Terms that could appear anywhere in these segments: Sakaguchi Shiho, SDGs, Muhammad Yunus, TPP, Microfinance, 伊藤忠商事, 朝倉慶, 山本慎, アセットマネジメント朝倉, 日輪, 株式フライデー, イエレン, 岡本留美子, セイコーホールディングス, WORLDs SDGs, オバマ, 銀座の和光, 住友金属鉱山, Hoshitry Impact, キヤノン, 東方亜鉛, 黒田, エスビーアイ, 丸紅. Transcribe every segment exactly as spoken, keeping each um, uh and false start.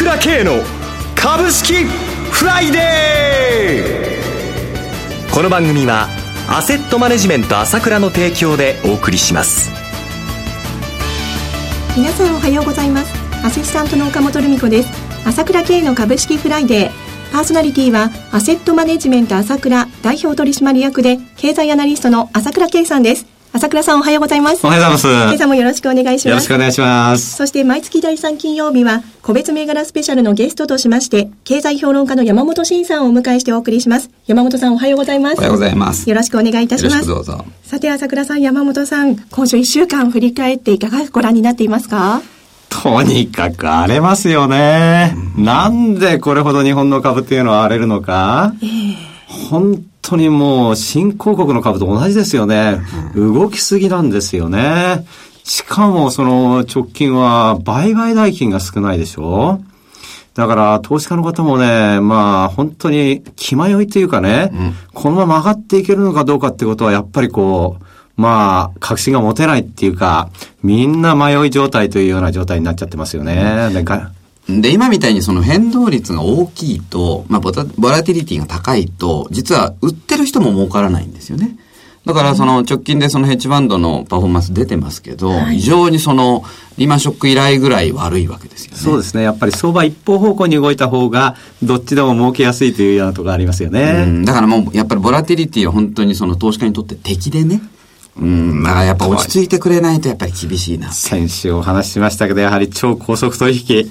倉慶の株式フライデー。この番組はアセットマネジメント朝倉の提供でお送りします。皆さんおはようございます。アシスタントの岡本留美子です。朝倉慶の株式フライデー、パーソナリティはアセットマネジメント朝倉代表取締役で経済アナリストの朝倉慶さんです。朝倉さんおはようございます。おはようございます。今朝もよろしくお願いします。よろしくお願いします。そして毎月だいさん金曜日は個別銘柄スペシャルのゲストとしまして経済評論家の山本慎さんをお迎えしてお送りします。山本さんおはようございます。おはようございます。よろしくお願いいたします。よろしくどうぞ。さて朝倉さん、山本さん、今週いっしゅうかん振り返っていかがご覧になっていますか？とにかく荒れますよね。なんでこれほど日本の株っていうのは荒れるのか、えー、本当にもう新興国の株と同じですよね。動きすぎなんですよね。しかもその直近は売買代金が少ないでしょ。だから投資家の方もね、まあ本当に気迷いというかね、うん、このまま上がっていけるのかどうかってことはやっぱりこうまあ確信が持てないっていうか、みんな迷い状態というような状態になっちゃってますよね。なんかで今みたいにその変動率が大きいと、まあ、ボラティリティが高いと実は売ってる人も儲からないんですよね。だからその直近でそのヘッジファンドのパフォーマンス出てますけど、非常にそのリーマンショック以来ぐらい悪いわけですよね。そうですね。やっぱり相場一方方向に動いた方がどっちでも儲けやすいというようなところありますよね。うん、だからもうやっぱりボラティリティは本当にその投資家にとって敵でね、うん、だからやっぱ落ち着いてくれないとやっぱり厳しいな。先週お話ししましたけど、やはり超高速取引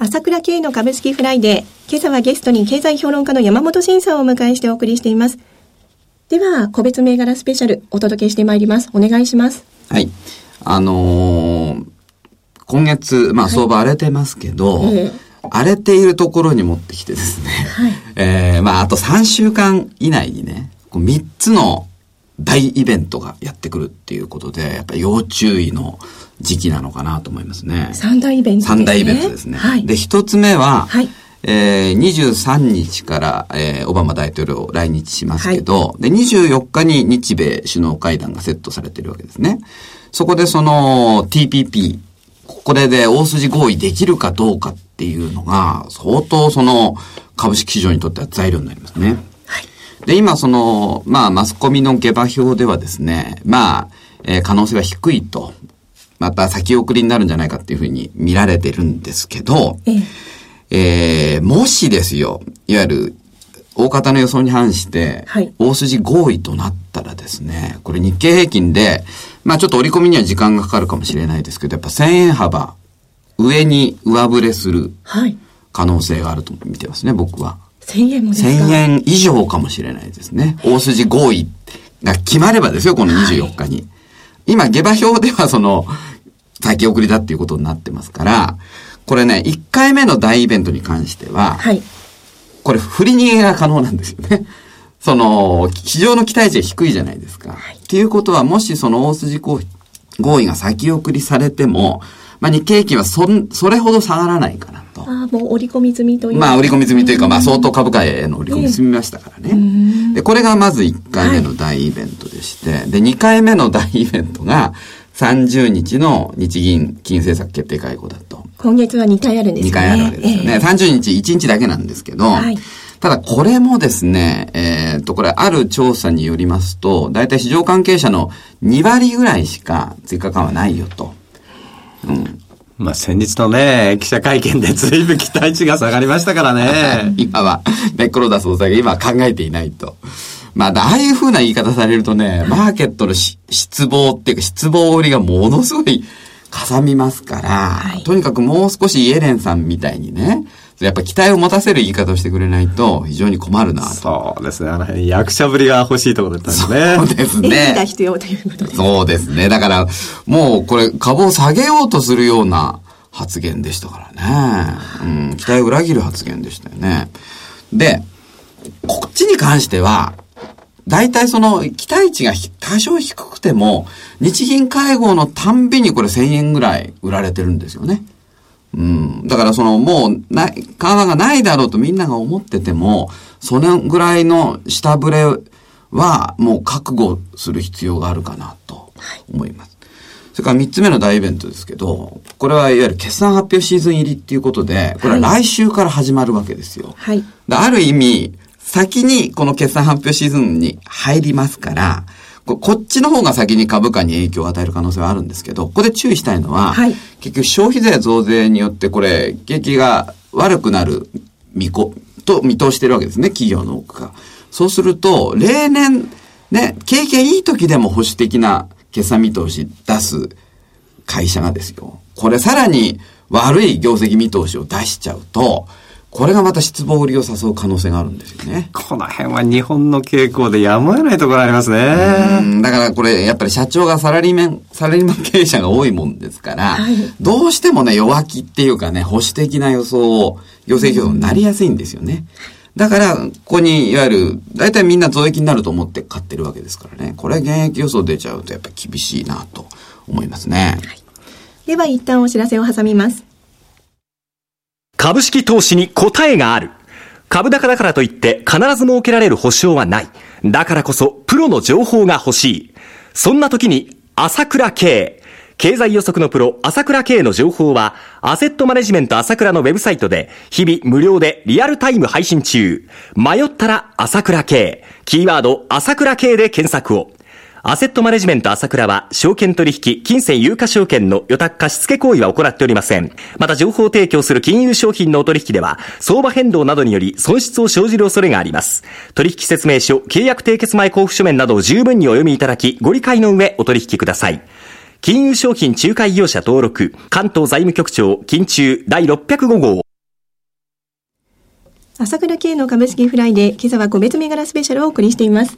朝倉慶の株式フライデー、今朝はゲストに経済評論家の山本慎さんをお迎えしてお送りしています。では個別銘柄スペシャルお届けしてまいります。お願いします。はい。あのー、今月まあ相場荒れてますけど、はい、えー、荒れているところに持ってきてですね。はい、えー、まああとさんしゅうかん以内にね、こうみっつの大イベントがやってくるっていうことで、やっぱり要注意の時期なのかなと思いますね。三大イベントですね。三大イベントですね。はい、で、一つ目は、はい、えー、にじゅうさんにちから、えー、オバマ大統領来日しますけど、はい、で、にじゅうよっかに日米首脳会談がセットされてるわけですね。そこでその ティーピーピー、これで大筋合意できるかどうかっていうのが、相当その株式市場にとっては材料になりますね。で、今その、まあ、マスコミの下馬評ではですね、まあ、えー、可能性は低いと、また先送りになるんじゃないかっていうふうに見られてるんですけど、えー、もしですよ、いわゆる、大方の予想に反して、大筋合意となったらですね、これ日経平均で、まあちょっと折り込みには時間がかかるかもしれないですけど、やっぱせんえん幅、上に上振れする可能性があると見てますね、僕は。せんえんもですか？せんえん以上かもしれないですね。大筋合意が決まればですよ、このにじゅうよっかに。はい、今、下馬評ではその、先送りだっていうことになってますから、これね、いっかいめの大イベントに関しては、はい、これ、振り逃げが可能なんですよね。その、市場の期待値が低いじゃないですか。はい、っていうことは、もしその大筋合意が先送りされても、まあ、日経平均はそ、それほど下がらないかなと。ああ、もう折り込み済みというか。まあ、折り込み済みというか、まあ、相当株価への折り込み済みましたからね。えー、で、これがまずいっかいめの大イベントでして、はい、で、にかいめの大イベントが、さんじゅうにちの日銀金融政策決定会合だと。今月はにかいあるんですね。にかいあるわけですよね。えー、さんじゅうにちいちにちだけなんですけど、はい、ただこれもですね、えっと、これある調査によりますと、だいたい市場関係者のにわりぐらいしか追加緩和ないよと。うん、まあ先日のね、記者会見で随分期待値が下がりましたからね。今は、ね、黒田総裁が今は考えていないと。まあ、ああいう風な言い方されるとね、マーケットの失望っていうか、失望売りがものすごいかさみますから、はい、とにかくもう少しイエレンさんみたいにね、やっぱ期待を持たせる言い方をしてくれないと非常に困るなと。そうですね。あの辺役者ぶりが欲しいところだったんですね。そうですね。演技が必要ということです。そうですね。だからもうこれ株を下げようとするような発言でしたからね。うん、期待を裏切る発言でしたよね。で、こっちに関しては大体その期待値が多少低くても日銀会合のたんびにこれせんえんぐらい売られてるんですよね。うん、だからそのもうない、緩和がないだろうとみんなが思ってても、そのぐらいの下振れはもう覚悟する必要があるかなと思います。それから三つ目の大イベントですけど、これはいわゆる決算発表シーズン入りっていうことで、これは来週から始まるわけですよ。はい。で、ある意味、先にこの決算発表シーズンに入りますから、こっちの方が先に株価に影響を与える可能性はあるんですけど、ここで注意したいのは、はい、結局消費税増税によってこれ、景気が悪くなる見こ、と見通してるわけですね、企業の多くが。そうすると、例年、ね、景気がいい時でも保守的な決算見通し出す会社がですよ。これさらに悪い業績見通しを出しちゃうと、これがまた失望売りを誘う可能性があるんですよね。この辺は日本の傾向でやむを得ないところありますね。うんだからこれやっぱり社長がサラリーメン、サラリーマン経営者が多いもんですから、はい、どうしてもね弱気っていうかね保守的な予想を業績予想になりやすいんですよね。だからここにいわゆる大体みんな増益になると思って買ってるわけですからね。これ減益予想出ちゃうとやっぱり厳しいなと思いますね。はい、では一旦お知らせを挟みます。株式投資に答えがある。株高だからといって必ず設けられる保証はない。だからこそプロの情報が欲しい。そんな時に朝倉慶。経済予測のプロ朝倉慶の情報はアセットマネジメント朝倉のウェブサイトで日々無料でリアルタイム配信中。迷ったら朝倉慶。キーワード朝倉慶で検索を。アセットマネジメント朝倉は証券取引、金銭有価証券の予託貸付行為は行っておりません。また情報提供する金融商品のお取引では相場変動などにより損失を生じる恐れがあります。取引説明書、契約締結前交付書面などを十分にお読みいただきご理解の上お取引ください。金融商品仲介業者登録関東財務局長金中第ろっぴゃくご号。朝倉慶の株式フライデー、今朝は個別銘柄スペシャルをお送りしています。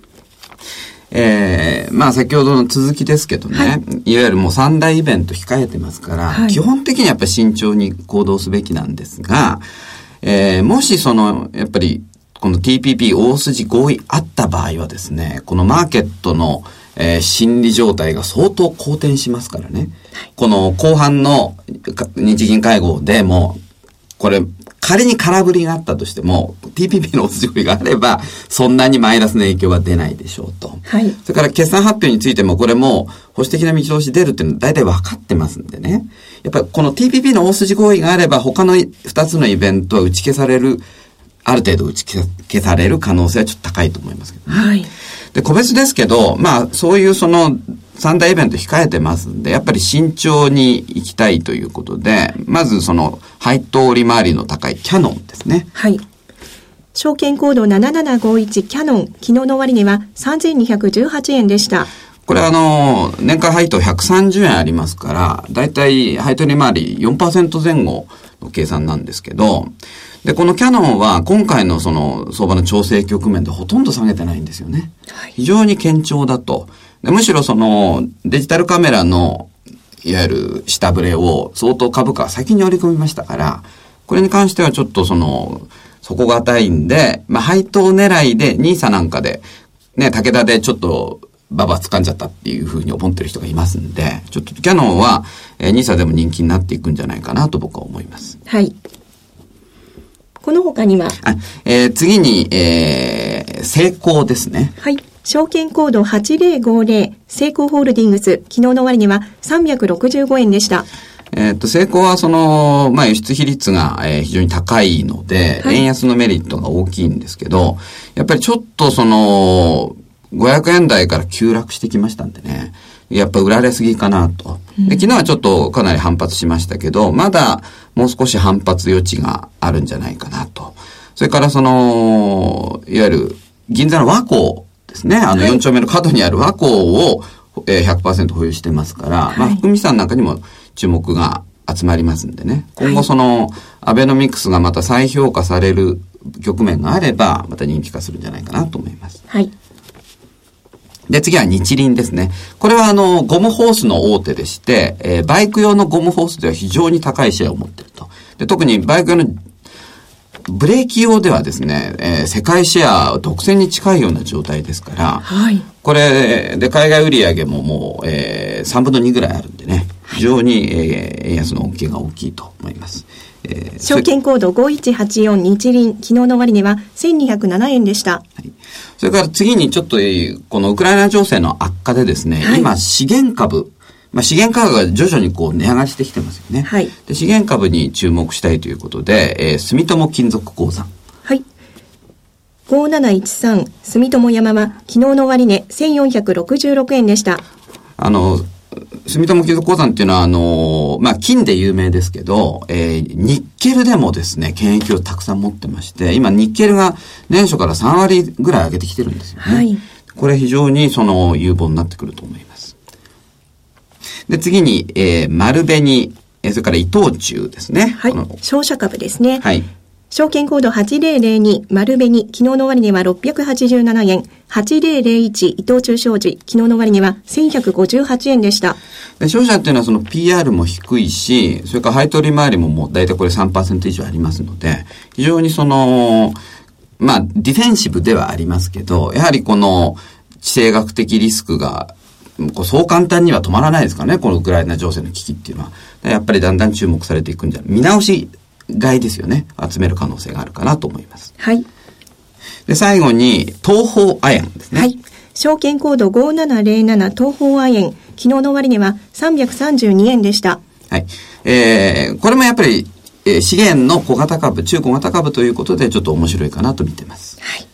えー、まあ先ほどの続きですけどね、はい、いわゆるもう三大イベント控えてますから、はい、基本的にはやっぱり慎重に行動すべきなんですが、えー、もしそのやっぱりこの ティーピーピー 大筋合意あった場合はですね、このマーケットの、えー、心理状態が相当好転しますからね、はい、この後半の日銀会合でもこれ仮に空振りがあったとしても ティーピーピー のお筋振りがあればそんなにマイナスの影響は出ないでしょうと、はい、それから決算発表についてもこれも保守的な見通し出るっていうのは大体分かってますんでね、やっぱりこの ティーピーピー の大筋合意があれば他のふたつのイベントは打ち消される、ある程度打ち消される可能性はちょっと高いと思いますけどね、はい、で個別ですけどまあそういうその三大イベント控えてますんで、やっぱり慎重に行きたいということで、まずその配当利回りの高いキヤノンですね。はい。証券コードななななごいちキヤノン、昨日の終値はさんぜんにひゃくじゅうはちえんでした。これあの、年間配当ひゃくさんじゅうえんありますから、だいたい配当利回り よんパーセント 前後の計算なんですけど、で、このキヤノンは今回のその相場の調整局面でほとんど下げてないんですよね。はい、非常に堅調だと。むしろそのデジタルカメラのいわゆる下振れを相当株価は先に織り込みましたから、これに関してはちょっとその底堅いんで、まあ配当狙いでニーサなんかでね、武田でちょっとババ掴んじゃったっていうふうに思ってる人がいますんで、ちょっとキヤノンはニーサでも人気になっていくんじゃないかなと僕は思います。はい。この他には、あ、えー、次に、えー、セイコーですね。はい。証券コードはちぜろごぜろ、セイコーホールディングス、昨日の終値はさんびゃくろくじゅうごえんでした。えー、っと、セイコーはその、まあ、輸出比率が、えー、非常に高いので、はい、円安のメリットが大きいんですけど、やっぱりちょっとその、ごひゃくえんだいから急落してきましたんでね、やっぱ売られすぎかなと。で、昨日はちょっとかなり反発しましたけど、まだもう少し反発余地があるんじゃないかなと。それからその、いわゆる銀座の和光ですね。あのよん丁目の角にある和光を ひゃくパーセント 保有してますから、はい、まあ含み資産なんかにも注目が集まりますんでね。今後その、アベノミクスがまた再評価される局面があれば、また人気化するんじゃないかなと思います。はい。で、次は日輪ですね。これはあの、ゴムホースの大手でして、えー、バイク用のゴムホースでは非常に高いシェアを持っていると。で、特にバイク用のブレーキ用ではですね、えー、世界シェア独占に近いような状態ですから、はい、これで海外売上ももう、えー、さんぶんのにぐらいあるんでね、非常に、えー、円安の恩恵が大きいと思います。えー、証券コードごいちはちよん日輪、昨日の終値はせんにひゃくななえんでした。はい、それから次にちょっと、えー、このウクライナ情勢の悪化でですね、はい、今資源株、まあ、資源価格が徐々にこう値上がりしてきてますよね。はい。で、資源株に注目したいということで、えー、住友金属鉱山。はい。ごーなないちさん住友山は昨日の終値せんよんひゃくろくじゅうろくえんでした。あの、住友金属鉱山っていうのはあの、まあ、金で有名ですけど、えー、ニッケルでもですね、権益をたくさん持ってまして、今ニッケルが年初からさんわりぐらい上げてきてるんですよね。はい。これ非常にその有望になってくると思います。で、次に、えー、丸紅、えー、それから伊藤忠ですね。はい。商社株ですね。はい。証券コードはちぜろぜろに、丸紅、昨日の終値はろっぴゃくはちじゅうななえん、はちぜろぜろいち、伊藤忠商事、昨日の終値はせんひゃくごじゅうはちえんでした。で、商社っていうのはその ピーアール も低いし、それから配当利回りももう大体これ さんパーセント 以上ありますので、非常にその、まあ、ディフェンシブではありますけど、やはりこの地政学的リスクが、そう簡単には止まらないですからね、このウクライナ情勢の危機っていうのは。やっぱりだんだん注目されていくんじゃない。見直し買いですよね。集める可能性があるかなと思います。はい。で、最後に、東方亜鉛ですね。はい。証券コードごーななぜろなな東方亜鉛。昨日の終値はさんびゃくさんじゅうにえんでした。はい。えー、これもやっぱり、えー、資源の小型株、中小型株ということでちょっと面白いかなと見てます。はい。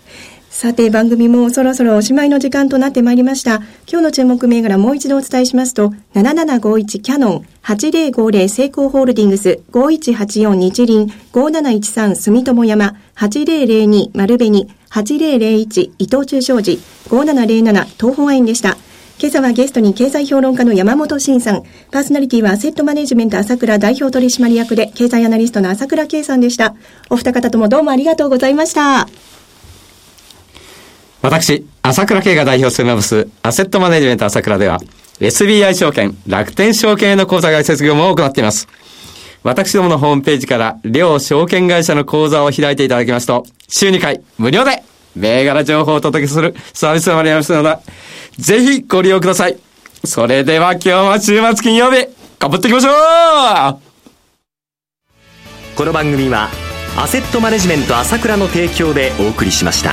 さて、番組もそろそろおしまいの時間となってまいりました。今日の注目銘柄もう一度お伝えしますと、ななななごいちキャノン、はちぜろごぜろセイコーホールディングス、ごいちはちよん日輪、ごーなないちさん住友山、はちぜろぜろに丸紅、はちぜろぜろいち伊藤忠商事、ごーななぜろなな東方亜鉛でした。今朝はゲストに経済評論家の山本慎さん、パーソナリティはアセットマネジメント朝倉代表取締役で経済アナリストの朝倉圭さんでした。お二方ともどうもありがとうございました。私、朝倉慶が代表を務めます、アセットマネジメント朝倉では、エスビーアイ 証券、楽天証券への口座開設業務を行っています。私どものホームページから、両証券会社の口座を開いていただきますと、週にかい無料で、銘柄情報をお届けするサービスもありますので、ぜひご利用ください。それでは今日は週末金曜日、頑張っていきましょう！この番組は、アセットマネジメント朝倉の提供でお送りしました。